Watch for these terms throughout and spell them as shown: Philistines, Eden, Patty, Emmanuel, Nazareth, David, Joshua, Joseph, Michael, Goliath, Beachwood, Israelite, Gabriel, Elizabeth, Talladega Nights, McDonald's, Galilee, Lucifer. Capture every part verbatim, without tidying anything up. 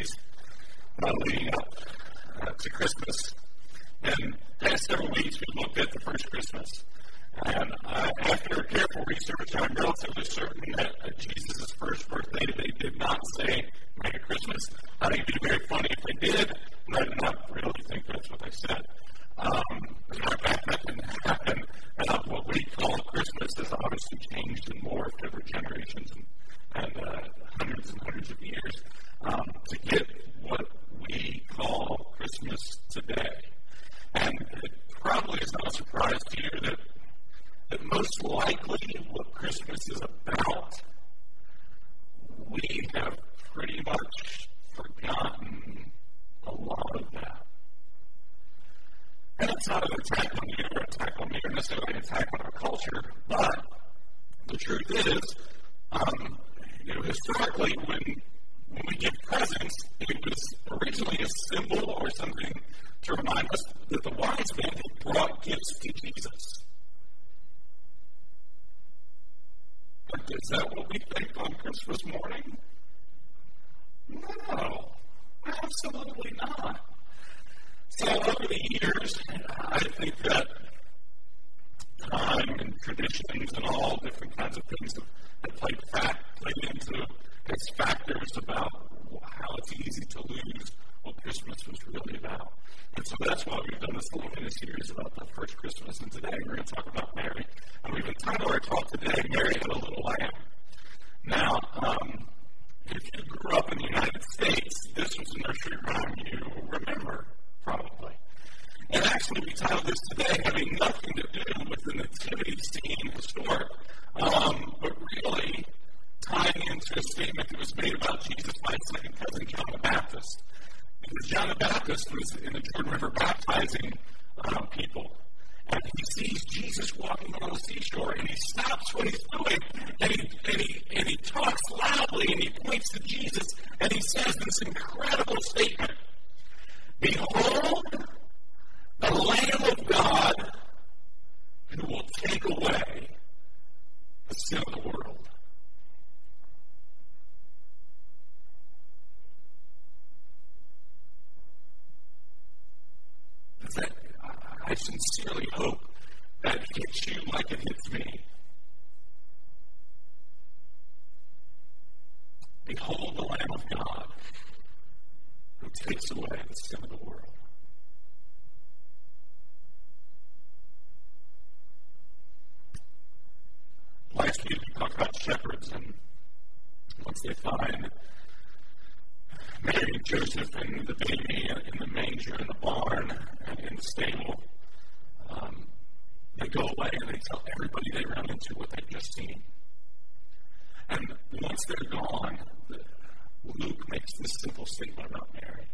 activities uh, leading up uh, to Christmas. And the past several weeks, we looked at the first Christmas. And uh, after careful research, I'm relatively certain that at Jesus' first birthday, they did not say Merry Christmas. I think it would be very funny if they did, but I do not really think that's what they said. Um, as a matter of fact, that didn't happen. Uh, what we call Christmas has obviously changed and morphed over generations and, and uh, hundreds and hundreds of years um, to get what we call Christmas today. And it probably is not a surprise to you that that most likely what Christmas is about, we have pretty much forgotten a lot of that. And that's not an attack on you or an attack on me or necessarily an attack on our culture, but the truth is, um, you know, historically, when when we give presents, it was originally a symbol or something to remind us that the wise men had brought gifts to Jesus. But is that what we think on Christmas morning? No, absolutely not. So over the years, I think that time and traditions and all different kinds of things have played, fact, played into as factors about how it's easy to lose what Christmas was really about. And so that's why we've done this little mini series about the first Christmas. And today we're going to talk about Mary. And we've entitled our talk today, Mary Had a Little Lamb. Now, um, if you grew up in the United States, this was a nursery rhyme you remember, probably. And actually, we titled this today having nothing to do with the nativity scene historic, um, but really tying into a statement that was made about Jesus by his second cousin, John the Baptist. Because John the Baptist was in the Jordan River baptizing um, people. And he sees Jesus walking on the seashore, and he stops what he's doing, and he, and, he, and he talks loudly, and he points to Jesus, and he says this incredible statement, "Behold, the Lamb of God who will take away the sin of the world." That I sincerely hope that hits you like it hits me. Behold the Lamb of God who takes away the sin of the world. Last week we talked about shepherds, and once they find Mary and Joseph and the baby in the manger, in the barn, and in the stable, um, they go away and they tell everybody they run into what they've just seen. And once they're gone, Luke makes this simple statement about Mary.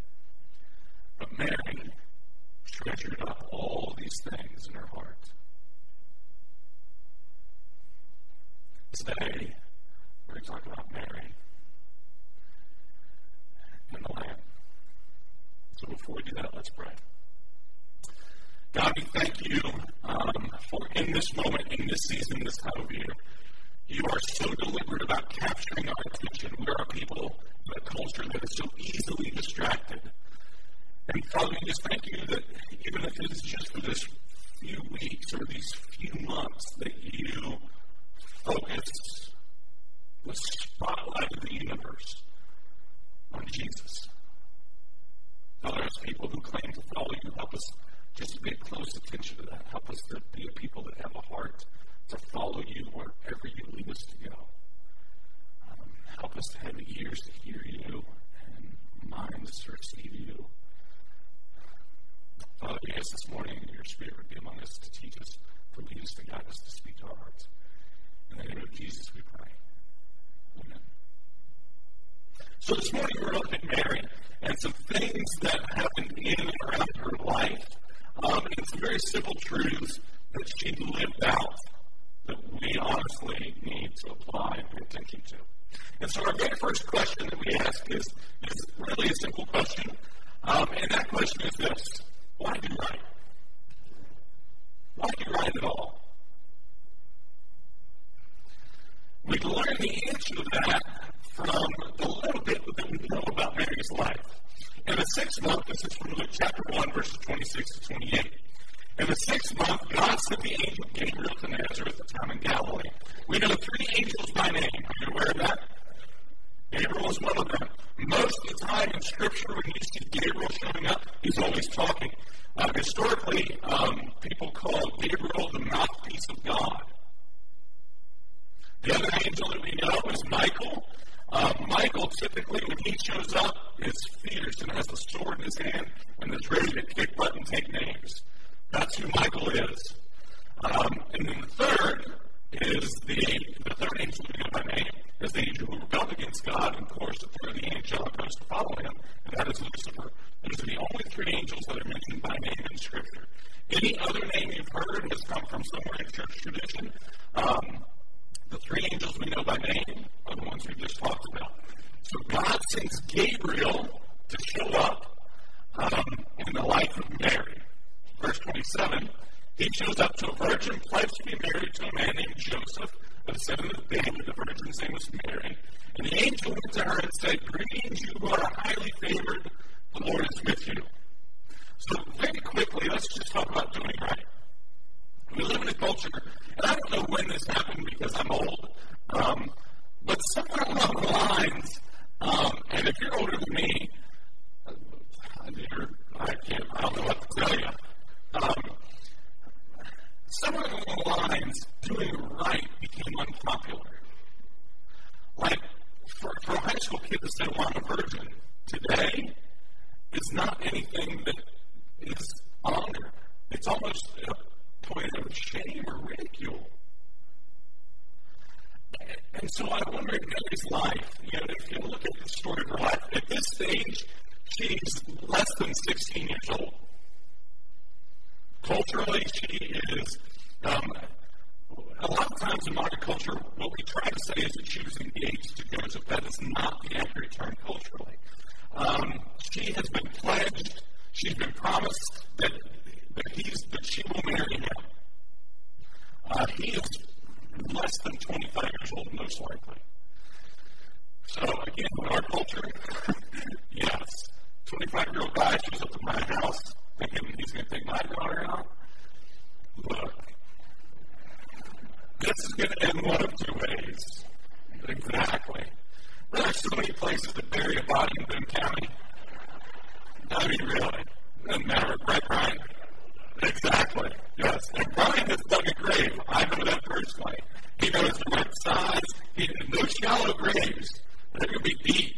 But Mary treasured up all these things in her heart. Today, we're going to talk about Mary and the Lamb. So before we do that, let's pray. God, we thank you um, for in this moment, in this season, this time of year, you are so deliberate about capturing our attention. We are a people in a culture that is so easily distracted. And Father, we just thank you that even if it is just for this few weeks or these few months that you focus the spotlight of the universe on Jesus. Father, as people who claim to follow you, help us just to pay close attention to that. Help us to be a people that have a heart to follow you wherever you lead us to go. Um, help us to have ears to hear you and minds to receive you. Father, we ask this morning that your Spirit would be among us to teach us, to lead us, to guide us, to speak to our hearts. In the name of Jesus we pray. Amen. So this morning we're looking at Mary and some things that happened in and around her life, um, and some very simple truths that she lived out that we honestly need to apply and pay attention to. And so our very first question that we ask is, is really a simple question, um, and that question is this: why do you write? Why do you write at all? We learn the answer to that from the little bit that we know about Mary's life. sixth month, this is from Luke chapter one, verses twenty-six to twenty-eight. In the sixth month, God sent the angel Gabriel to Nazareth, a town in Galilee. We know three angels by name. Are you aware of that? Gabriel is one of them. Most of the time in Scripture, when you see Gabriel showing up, he's always talking. Uh, historically, um, people call Gabriel the mouthpiece of God. The other angel that we know is Michael. Uh, Michael, typically, when he shows up, is fierce and has a sword in his hand and is ready to kick butt and take names. That's who Michael is. Um, and then the third is the, the third angel we know by name is the angel who rebelled against God, and of course, the third of the angelic host to follow him, and that is Lucifer. Those are the only three angels that are mentioned by name in Scripture. Any other name you've heard has come from somewhere in church tradition. Um, the three angels we know by name are the ones we just talked about. So God sends Gabriel to show up um, in the life of Mary. Verse twenty-seven, he shows up to a virgin pledged to be married to a man named Joseph, of the seventh of David. The virgin's name was Mary. And the angel went to her and said, "Greetings, you who are highly favored. The Lord is with you." So very quickly, let's just talk about doing right. We live in a culture, and I don't know when this happened because I'm old, um, but somewhere along the lines, um, and if you're older than me, I can't, I don't know what to tell you. Um, somewhere along the lines, doing right became unpopular. Like, for, for a high school kid to say, "Well, I'm a virgin," today is not anything that is honor. It's almost a point of shame or ridicule. And so I wonder in Mary's life, you know, if you look at the story of her life, at this stage, she's less than sixteen years old. Culturally, she is, um, a lot of times in modern culture, what we try to say is that she was engaged to Joseph. That is not the accurate term culturally. Um, she has been pledged, she's been promised that that, he's, that she will marry him. Uh, he is less than twenty-five years old, most likely. So, again, in our culture, yes, twenty-five-year-old guy shows up at my house thinking he's going to take my daughter out. Look, this is going to end one of two ways. Exactly. There are so many places to bury a body in Boone County. I mean, really. Doesn't matter, right, Brian? Exactly. Yes. And Brian has dug a grave. I know that personally. He knows the right size. He knows no shallow graves. They're going to be deep.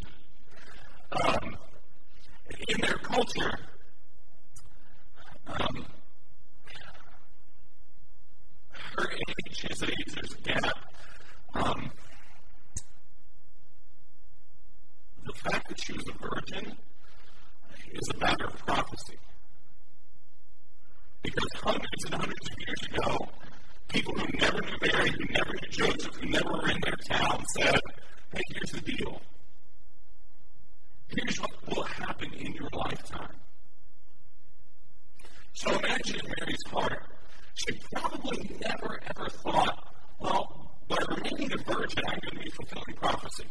Um, in their culture, um, her age, his age, there's a gap. Um, The fact that she was a virgin is a matter of prophecy. Because hundreds and hundreds of years ago, people who never knew Mary, who never knew Joseph, who never were in their town, said, "Hey, here's the deal. Here's what will happen in your lifetime." So imagine Mary's heart. She probably never, ever thought, "Well, by remaining a virgin, I'm going to be fulfilling prophecy."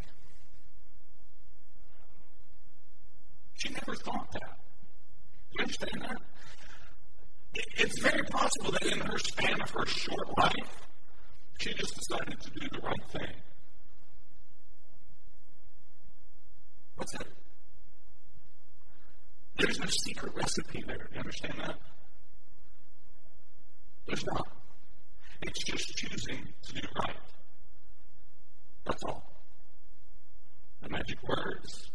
She never thought that. You understand that? It, it's very possible that in her span of her short life, she just decided to do the right thing. What's that? There's no secret recipe there. You understand that? There's not. It's just choosing to do right. That's all. The magic words.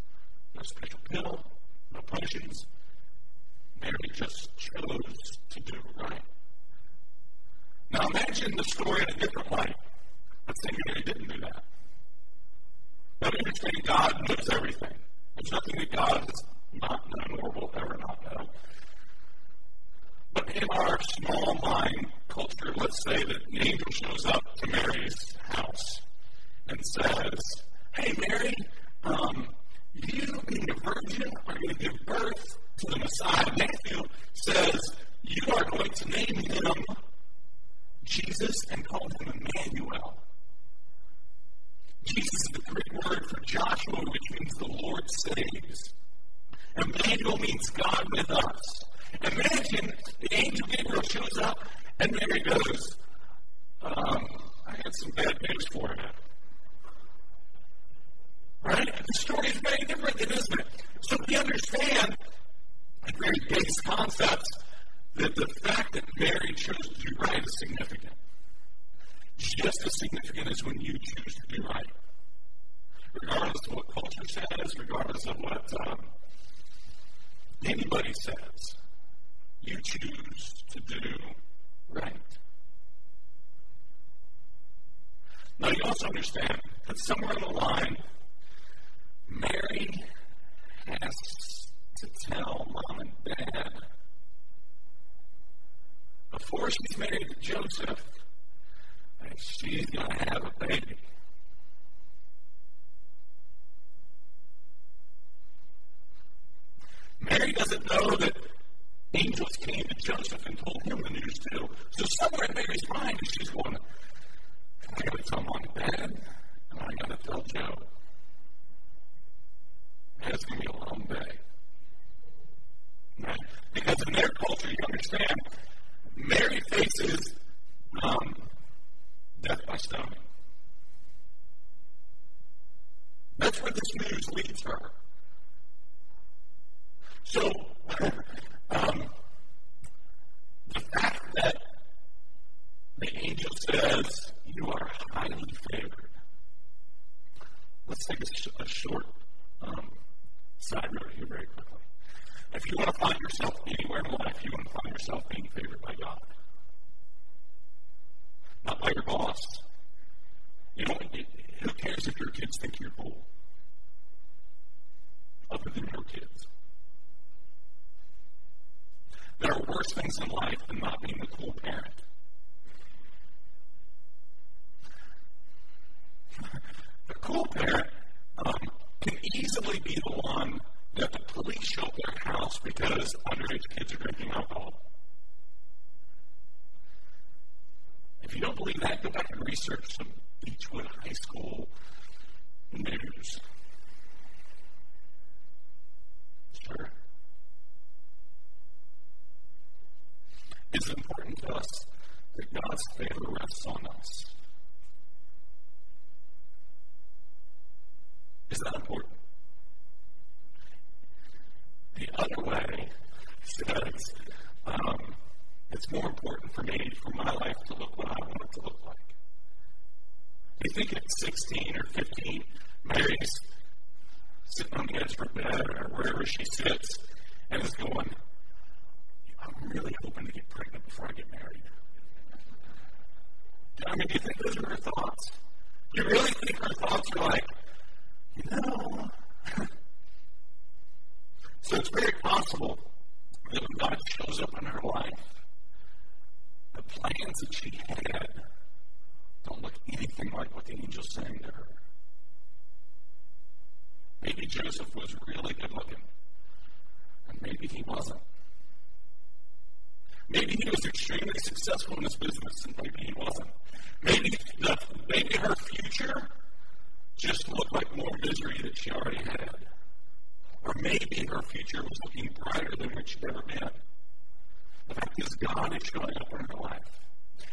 No special pill, no potions. Mary just chose to do right. Now imagine the story in a different light. Let's say Mary didn't do that. Now we understand God knows everything. There's nothing that God has not known or will ever not know. But in our small mind culture, let's say that an angel shows up to Mary's house and says, "Hey, Mary, um, you, being a virgin, are going to give birth to the Messiah." Matthew says you are going to name him Jesus and call him Emmanuel. Jesus is the Greek word for Joshua, which means the Lord saves. Emmanuel means God with us. Imagine the angel Gabriel shows up and Mary goes, um, I got some bad news for you. Right? The story is very different, isn't it? So we understand a very base concept that the fact that Mary chose to do right is significant. Just as significant as when you choose to do right. Regardless of what culture says, regardless of what um, anybody says, you choose to do right. Now, you also understand that somewhere in the line, Mary has to tell mom and dad. Before she's married to Joseph, and she's going to have a baby. Mary doesn't know that angels came to Joseph and told him the news too. So somewhere in Mary's mind, she's going, I got to tell mom and dad, and I got to tell Joe. That's going to be a long day. Right? Because in their culture, you understand, Mary faces um, death by stoning. That's where this news leads her. So, um, the fact that the angel says, you are highly favored. Let's take a, sh- a short um, side road here very quickly. If you want to find yourself anywhere in life, you want to find yourself being favored by God. Not by your boss. You know, who cares if your kids think you're cool? Other than your kids. There are worse things in life than not being the cool parent. The cool parent um, can easily be the one that the police show up at their house because underage kids are drinking alcohol. If you don't believe that, go back and research some Beachwood High School news. Sure. It's important to us that God's favor rests on us. Is that important? The other way says, um, it's more important for me, for my life to look what I want it to look like. You think at sixteen or fifteen, Mary's sitting on the edge of her bed or wherever she sits and is going, I'm really hoping to get pregnant before I get married. I mean, do you think those are her thoughts? Do you really think her thoughts are like, you know? So it's very possible that when God shows up in her life, the plans that she had don't look anything like what the angel's saying to her. Maybe Joseph was really good looking, and maybe he wasn't. Maybe he was extremely successful in his business, and maybe he wasn't. Maybe the, maybe her future just looked like more misery that she already had. Or maybe her future was looking brighter than what she'd ever been. The fact is, God is showing up in her life.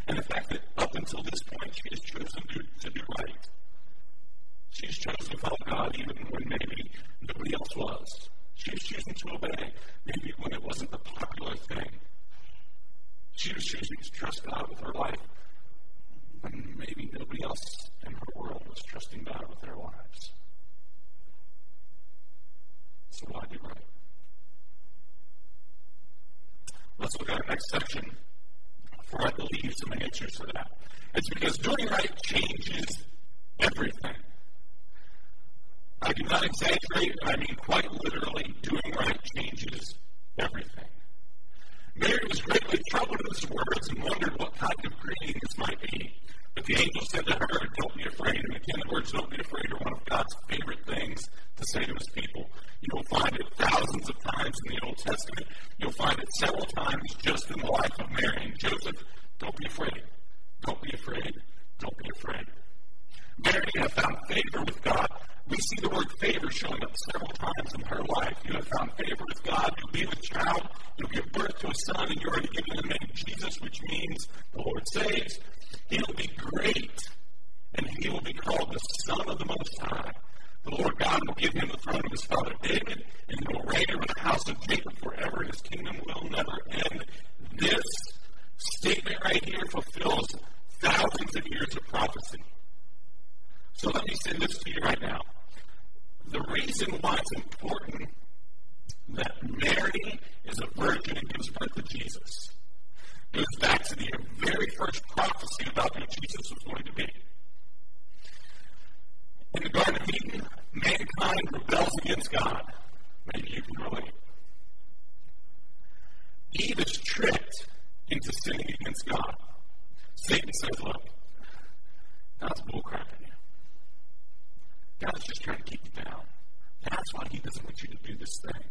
And the fact that up until this point, she has chosen to, to do right. She's chosen to follow God even when maybe nobody else was. She was choosing to obey, maybe when it wasn't the popular thing. She was choosing to trust God with her life when maybe nobody else in her world was trusting God with their lives. So why do right? Let's look at our next section, for I believe some answers to that. It's because doing right changes everything. I do not exaggerate, I mean quite literally, doing right changes everything. Mary was greatly troubled at his words and wondered what kind of greeting this might be. But the angel said to her, don't be afraid. And again, the words don't be afraid are one of God's favorite things to say to his people. You will find it thousands of times in the Old Testament. You'll find it several times just in the life of Mary and Joseph. Don't be afraid. Don't be afraid. Don't be afraid. Mary has found favor with God. We see the word favor showing up several times in her life. You have found favor with God. You conceive a child, you'll give birth to a son, and you're already giving him the name Jesus, which means the Lord saves. He will be great, and he will be called the Son of the Most High. The Lord God will give him the throne of his father David, and he will reign over the house of Jacob forever, and his kingdom will never end. This statement right here fulfills thousands of years of prophecy. So let me send this to you right now. The reason why it's important that Mary is a virgin and gives birth to Jesus goes back to the very first prophecy about who Jesus was going to be. In the Garden of Eden, mankind rebels against God. Maybe you can relate. Eve is tricked into sinning against God. Satan says, look, God's bullcrapping you. God's just trying to keep you down. That's why he doesn't want you to do this thing.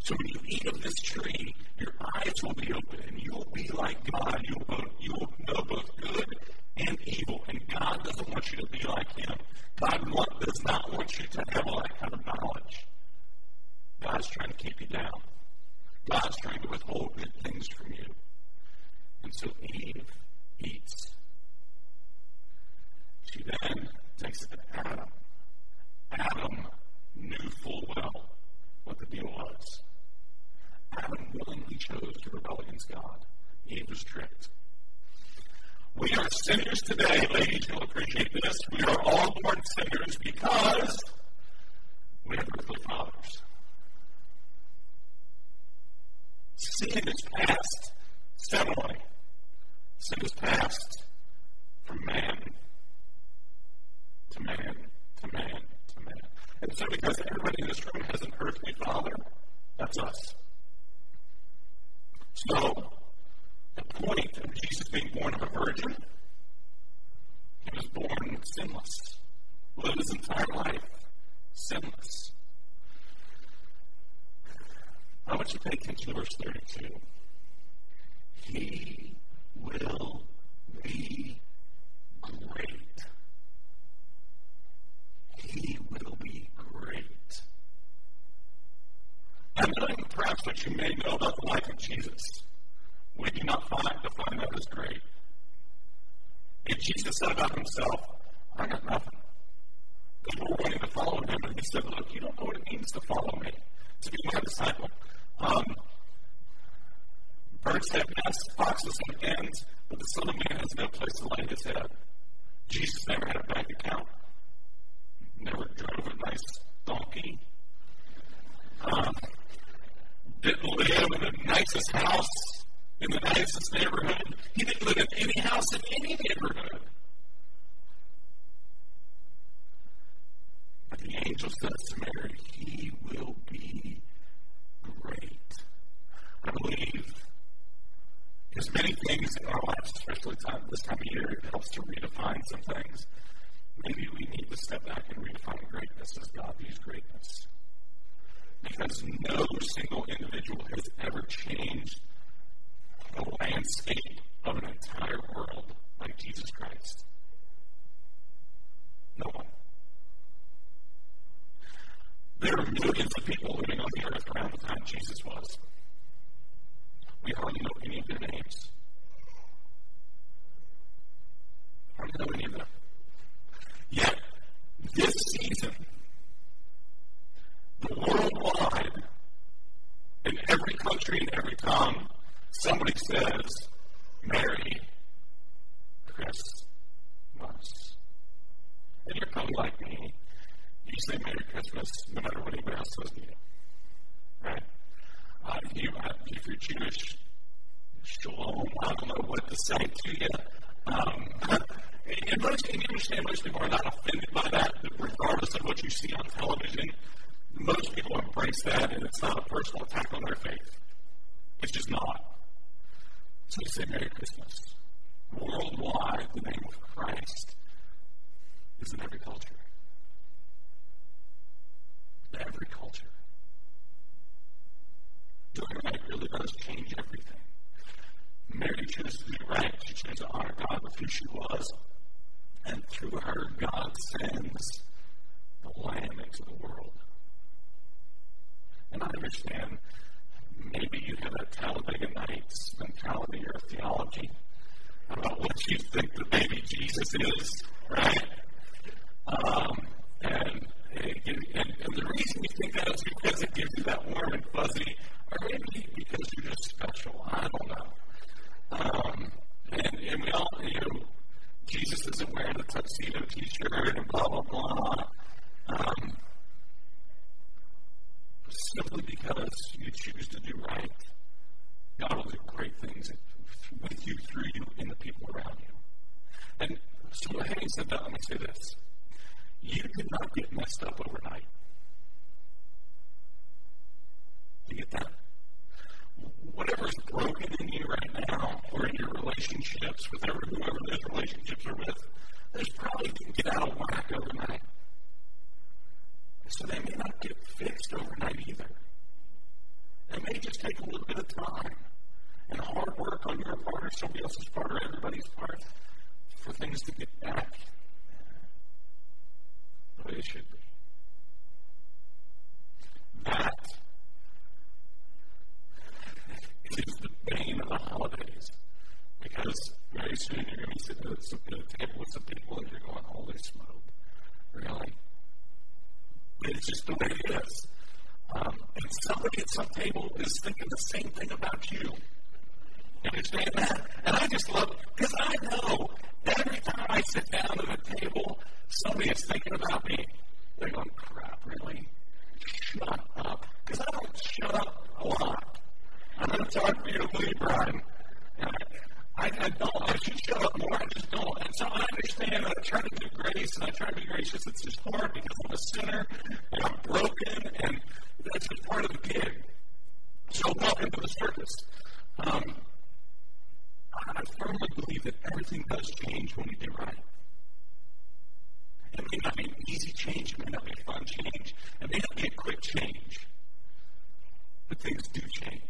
So when you eat of this tree, your eyes will be open, and you will be like God. You will, you will know both good and evil, and God doesn't want you to be like him. God want, does not want you to have all that kind of knowledge. God's trying to keep you down. God's trying to withhold good things from you. And so Eve eats. She then takes it to Adam. Adam knew full well what the deal was. Adam willingly chose to rebel against God. Eve was tricked. We are sinners today, ladies. You'll appreciate this. We are all born sinners because we have earthly fathers. Sin is passed seminally. Sin is passed from man to man to man to man. And so because everybody in this room has an earthly father, that's us. So, the point of Jesus being born of a virgin, he was born sinless. Lived his entire life sinless. I want you to pay attention to verse thirty-two. He will be great. He will be great. I'm not impressed what you may know about the life of Jesus. We do not find define that as great. If Jesus said about himself, I got nothing, people were wanting to follow him, and he said, look, you don't know what it means to follow me, to be my disciple. Um, birds have nests, foxes have dens, but the Son of Man has no place to lay his head. Jesus never had a bank account, never drove a nice donkey, um, didn't live in the nicest house, in the nicest neighborhood. He didn't live in any house in any neighborhood. But the angel says to Mary, he will be great. I believe there's many things in our lives, especially time, this time of year, it helps to redefine some things. Maybe we need to step back and redefine greatness as God views greatness. Because no single individual has ever changed the landscape of an entire world like Jesus Christ. No one. There are millions of people living on the earth around the time Jesus was. We hardly know any of their names. Hardly know any of them. Yet, this season, the worldwide, in every country and every tongue, somebody says, Mary Christmas. And you're kind of like me. You say Merry Christmas no matter what anybody else says to you. Right? Uh, you, uh, if you're Jewish, shalom, I don't know what to say to you. Um, and most, and you understand most people are not offended by that, regardless of what you see on television. Most people embrace that, and it's not a personal attack on their faith. It's just not. So we say Merry Christmas. Worldwide, the name of Christ is in every culture. Every culture. Doing right really does change everything. Mary chose to do right. She chose to honor God with who she was. And through her, God sends the Lamb into the world. And I understand maybe you have a Talladega Nights mentality or theology about what you think the baby Jesus is, right? Um, and, and, and the reason you think that is because it gives you that warm and fuzzy, or maybe because you're just special. I don't know. Um, and, and we all, you know, Jesus isn't wearing a tuxedo t-shirt and blah, blah, blah. Um, simply because you choose to do right, God will do great things with you, through you, and the people around you. And so having said that, let me say this. You did not get messed up overnight. You get that? Whatever is broken in you right now, or in your relationships, with whoever those relationships are with, there's probably didn't get out of whack overnight. So they may not get fixed overnight either. It may just take a little bit of time and hard work on your part or somebody else's part or everybody's part for things to get back the way they should be. That is the bane of the holidays, because very soon you're going to be sitting at a table with some people and you're going, holy smoke, really? It's just the way it is. Um, and somebody at some table is thinking the same thing about you. You understand that? And I just love it, because I know every time I sit down at a table, somebody is thinking about me. They're going, crap, really? Shut up. Because I don't shut up a lot. I'm going to talk to you to believe, Brian. I, I don't. I should shut up more. I just don't. And so I understand that I try to do grace, and I try to be gracious. It's just hard because I'm a sinner, and I'm broken, and that's just part of the gig. So welcome to the circus. Um, I firmly believe that everything does change when we do right. It may not be an easy change. It may not be a fun change. It may not be a quick change. But things do change.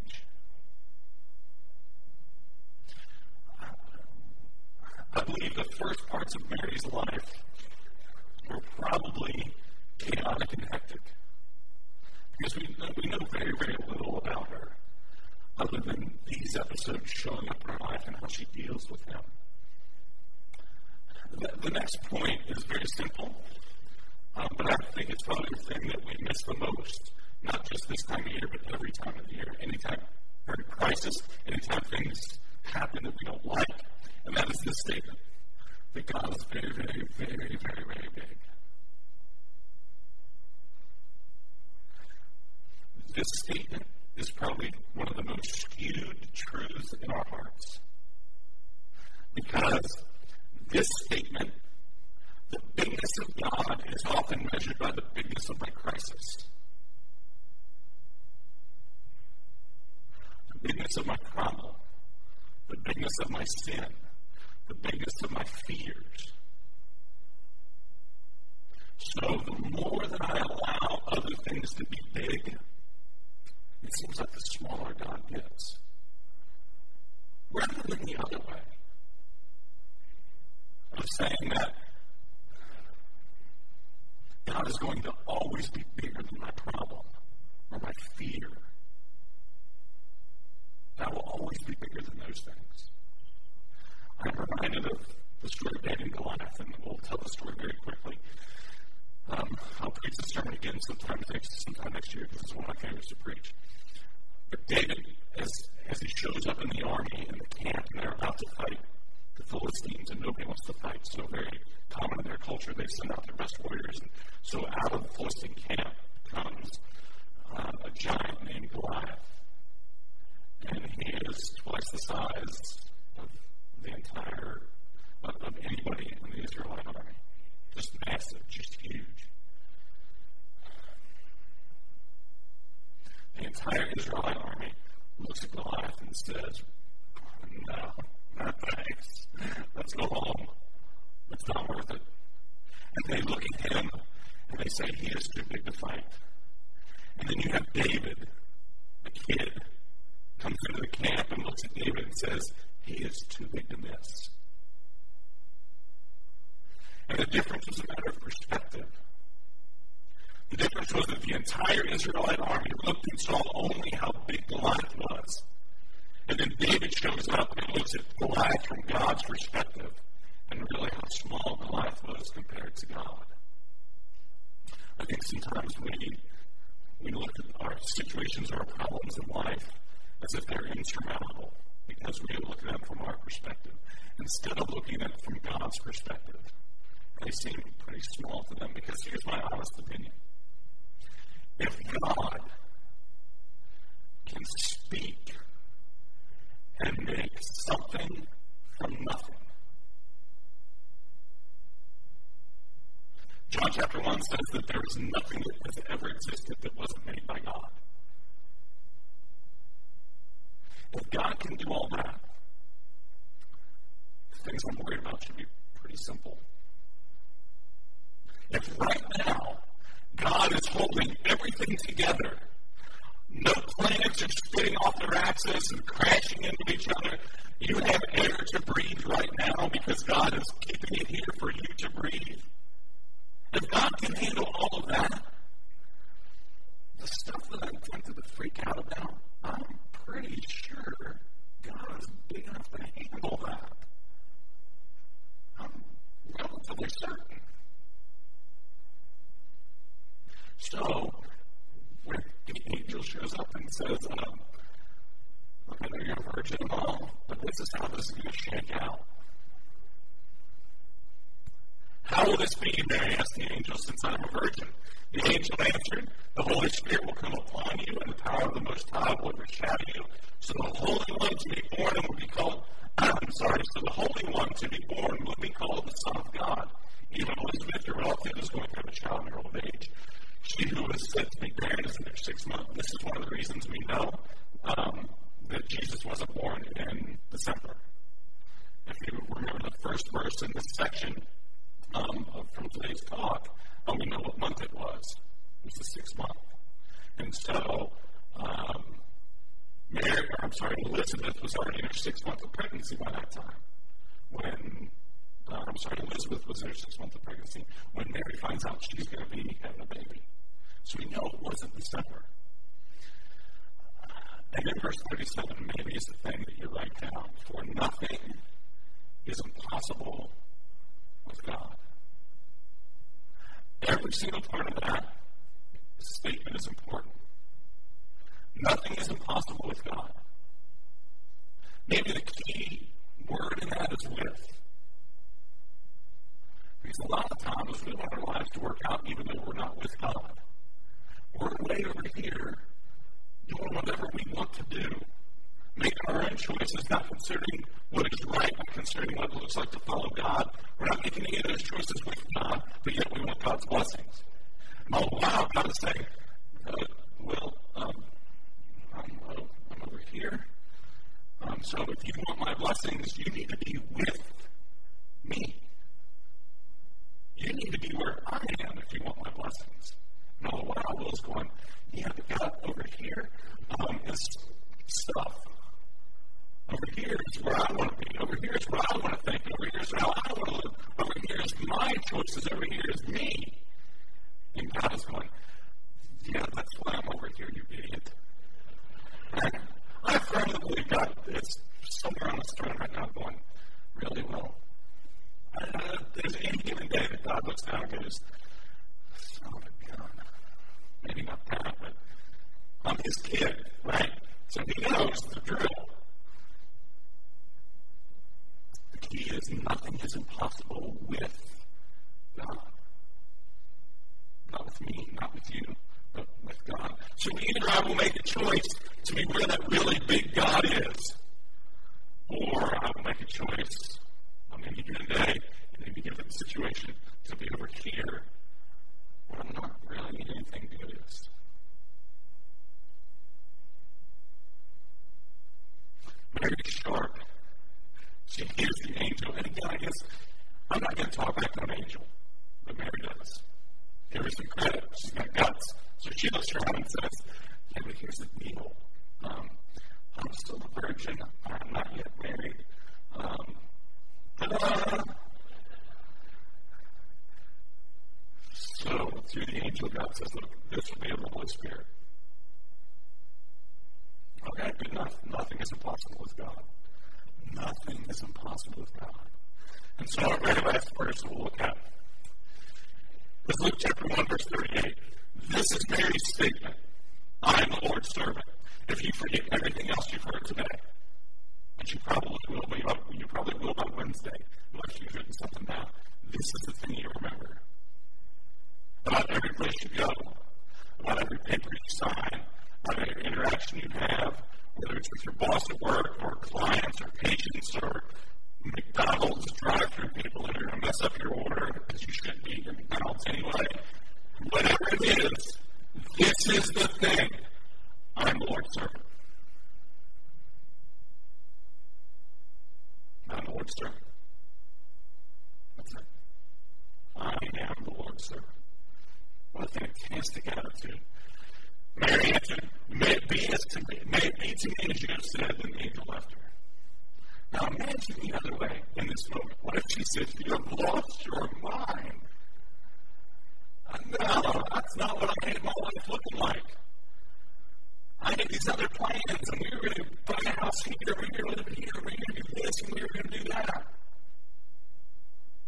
I believe the first parts of Mary's life were probably chaotic and hectic, because we know, we know very, very little about her, other than these episodes showing up in her life and how she deals with them. The, the next point is very simple, um, but I think it's probably the thing that we miss the most, not just this time of year, but every time of the year. Anytime there's a crisis, anytime things happen that we don't like. And that is this statement, that God is very, very, very, very, very, very big. This statement is probably one of the most skewed truths in our hearts. Because this statement, the bigness of God, is often measured by the bigness of my crisis. The bigness of my problem. The bigness of my sin. The bigness of my fears. So the more that I allow other things to be big, it seems like the smaller God gets. Rather than the other way. I'm saying that God is going to always be bigger than my problem or my fear. God will always be bigger than those things. I'm reminded of the story of David and Goliath, and we'll tell the story very quickly. Um, I'll preach the sermon again sometime next, sometime next year, because it's one of my favorites to preach. But David, as, as he shows up in the army, in the camp, and they're about to fight the Philistines, and nobody wants to fight, so very common in their culture, they send out their best warriors. And so out of the Philistine camp comes uh, a giant named Goliath. And he is twice the size of the entire, of, of anybody in the Israelite army. Just massive, just huge. The entire Israelite army looks at Goliath and says, no, not thanks. Let's go home. It's not worth it. And they look at him and they say, he is too big to fight. And then you have David, the kid, comes into the camp and looks at David and says, he is too big to miss. And the difference was a matter of perspective. The difference was that the entire Israelite army looked and saw only how big Goliath looks at Goliath from God's perspective and really how small Goliath was compared to God. I think sometimes we we look at our situations or our problems in life as if they're insurmountable because we look at them from our perspective instead of looking at them from God's perspective. They seem pretty small to them because here's my honest opinion. If God can speak and make something from nothing. John chapter one says that there is nothing that has ever existed that wasn't made by God. If God can do all that, the things I'm worried about should be pretty simple. If right now, God is holding everything together, no planets are spinning off their axis and crashing into each other. You have air to breathe right now because God is keeping it here for you to breathe. If God can handle all of that, the stuff that I'm tempted to freak out about, I'm pretty sure God is big enough to handle that. I'm relatively certain. So, when the angel shows up and says, um, I know you're a virgin and all, but this is how this is going to shake out. How will this be? Mary asked the angel, since I'm a virgin. The angel answered, the Holy Spirit will come upon you, and the power of the Most High will overshadow you. So the Holy One to be born will be called, I'm sorry, so the Holy One to be born will be called the Son of God. Even Elizabeth, your relative, is going to have a child in her old age. She who was said to be barren is in her sixth month. This is one of the reasons we know um, that Jesus wasn't born in December. If you remember the first verse in this section um, of, from today's talk, uh, we know what month it was. It was the sixth month. And so, um, Mary, or I'm sorry, Elizabeth was already in her sixth month of pregnancy by that time. When Uh, I'm sorry, Elizabeth was in her sixth month of pregnancy when Mary finds out she's going to be having a baby. So we know it wasn't December. Uh, and in verse thirty-seven, maybe is the thing that you write down. For nothing is impossible with God. Every single part of that statement is important. Nothing is impossible with God. Maybe the key word in that is with. Because a lot of times we want our lives to work out even though we're not with God. We're way over here doing whatever we want to do, making our own choices, not considering what is right, not considering what it looks like to follow God. We're not making any of those choices with God, but yet we want God's blessings. And all wow, God is saying, uh, well, um, I'm, uh, I'm over here, um, so if you want my blessings, you need to be with me. You need to be where I am if you want my blessings. And all the while, Will's going, yeah, but God, over here um, is stuff. Over here is where I want to be. Over here is what I want to think. Over here is how I want to live. Over here is my choices. Over here is me. And God is going, yeah, that's why I'm over here, you idiot. And I firmly believe God is somewhere on the throne right now going, really well. Uh, there's any given day that God looks down and goes, son of a gun. Maybe not that, but I'm his kid, right? So he knows the drill. The key is nothing is impossible with God. Not with me, not with you, but with God. So we either I will make a choice to be where that really big God is, or I will make a choice I'm going to be today in any given situation to be over here when I'm not really anything good is. Mary is sharp. She hears the angel. And again, I guess I'm not going to talk back on angel, but Mary does. Here is some credit. She's got guts. So she looks around and says, yeah, but here's the deal. Um, I'm still a virgin. I'm not yet married. Um, Ta-da! So, through the angel, God says, look, this will be of the Holy Spirit. Okay, good enough. Nothing is impossible with God. Nothing is impossible with God. And so our very last verse we'll look at is Luke chapter one, verse thirty-eight. This is Mary's statement. I am the Lord's servant. If you forget everything else you've heard today, and you probably will be up, you probably will by Wednesday, unless you've written something down, this is the thing you remember. About every place you go, about every paper you sign, about every interaction you have, whether it's with your boss at work, or clients, or patients, or McDonald's drive-through people that are going to mess up your order because you shouldn't be eating McDonald's anyway. Whatever it is, this is the thing. I'm the Lord's servant. I'm the Lord's servant. That's it. I am the Lord's servant. What a fantastic attitude. Mary answered, may it be as to me, may it be to me as you have said, and the angel left her. Now imagine the other way in this moment. What if she said, you have lost your mind? No, that's not what I had my life looking like. I had these other plans, and we were going to buy a house here, we were going to live here, we were going to do this, and we were going to do that.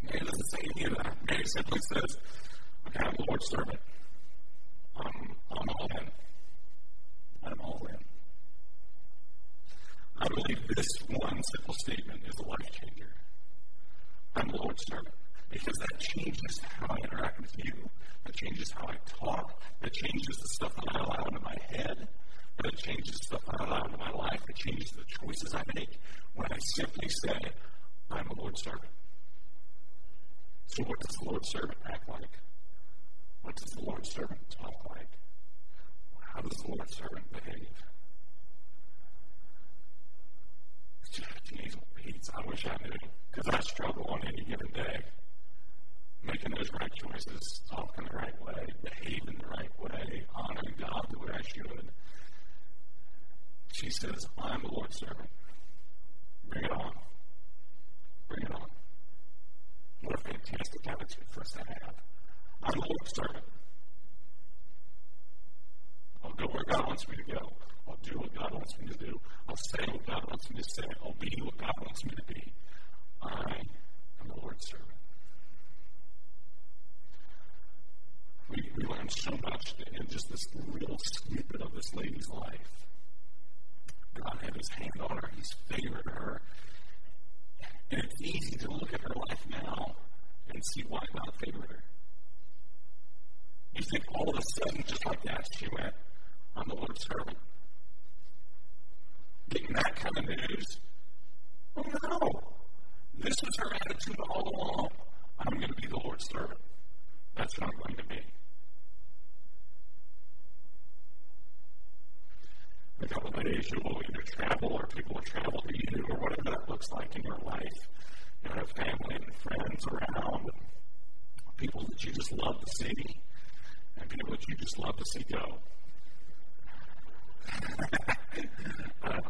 Mary doesn't say any of that. Mary simply says, okay, I'm the Lord's servant. I'm, I'm all in. I'm all in. I believe this one simple statement is a life changer. I'm the Lord's servant. Because that changes how I interact with you. That changes how I talk. That changes the stuff that I allow into my head. That changes the stuff that I allow into my life. That changes the choices I make when I simply say, I'm a Lord's servant. So what does the Lord's servant act like? What does the Lord's servant talk like? How does the Lord's servant behave? Jeez, Pete, I wish I knew. Because I struggle on any given day. Making those right choices, talking the right way, behaving the right way, honoring God the way I should. She says, I'm the Lord's servant. Bring it on. Bring it on. What a fantastic attitude for us to have. I'm the Lord's servant. I'll go where God wants me to go. I'll do what God wants me to do. I'll say what God wants me to say. I'll be what God wants me to be. I am the Lord's servant. We, we learn so much in just this little snippet of this lady's life. God had his hand on her. He's favored her. And it's easy to look at her life now and see why God favored her. You think all of a sudden, just like that, she went, I'm the Lord's servant. Getting that kind of news, oh no. This was her attitude all along. I'm going to be the Lord's servant. That's what I'm going to be. A couple of days you will either travel or people will travel to you or whatever that looks like in your life. You'll have family and friends around, people that you just love to see, and people that you just love to see go. uh,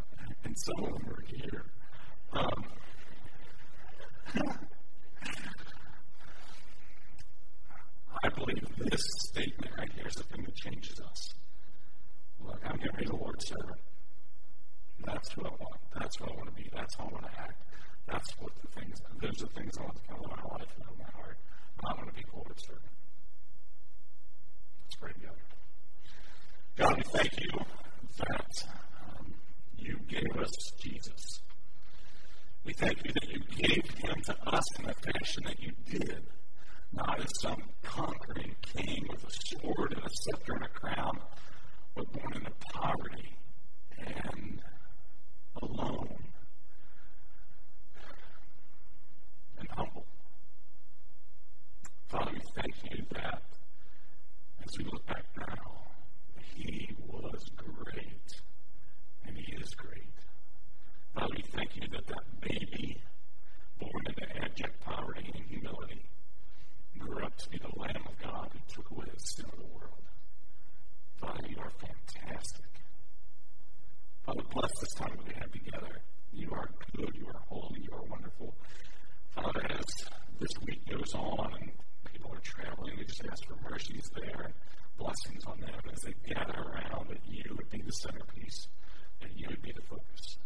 and some of them are here. Um, I believe this statement right here is the thing that changes us. Look, I'm going to be the Lord's servant. That's who I want. That's who I want to be. That's how I want to act. That's what the things, those are the things I want to come out of my life and out of my heart. I want to be the Lord's servant. Let's pray together. God, we thank you that um, you gave us Jesus. We thank you that you gave him to us in the fashion that you did. Not as some conquering king with a sword and a scepter and a crown, but born into poverty and alone and humble. Father, we thank you that as we look back now, he was great and he is great. Father, we thank you that that baby born into abject poverty and humility grew up to be the Lamb of God who took away the sin of the world. Father, you are fantastic. Father, bless this time that we have together. You are good, you are holy, you are wonderful. Father, as this week goes on and people are traveling, we just ask for mercies there and blessings on them as they gather around, that you would be the centerpiece, that you would be the focus.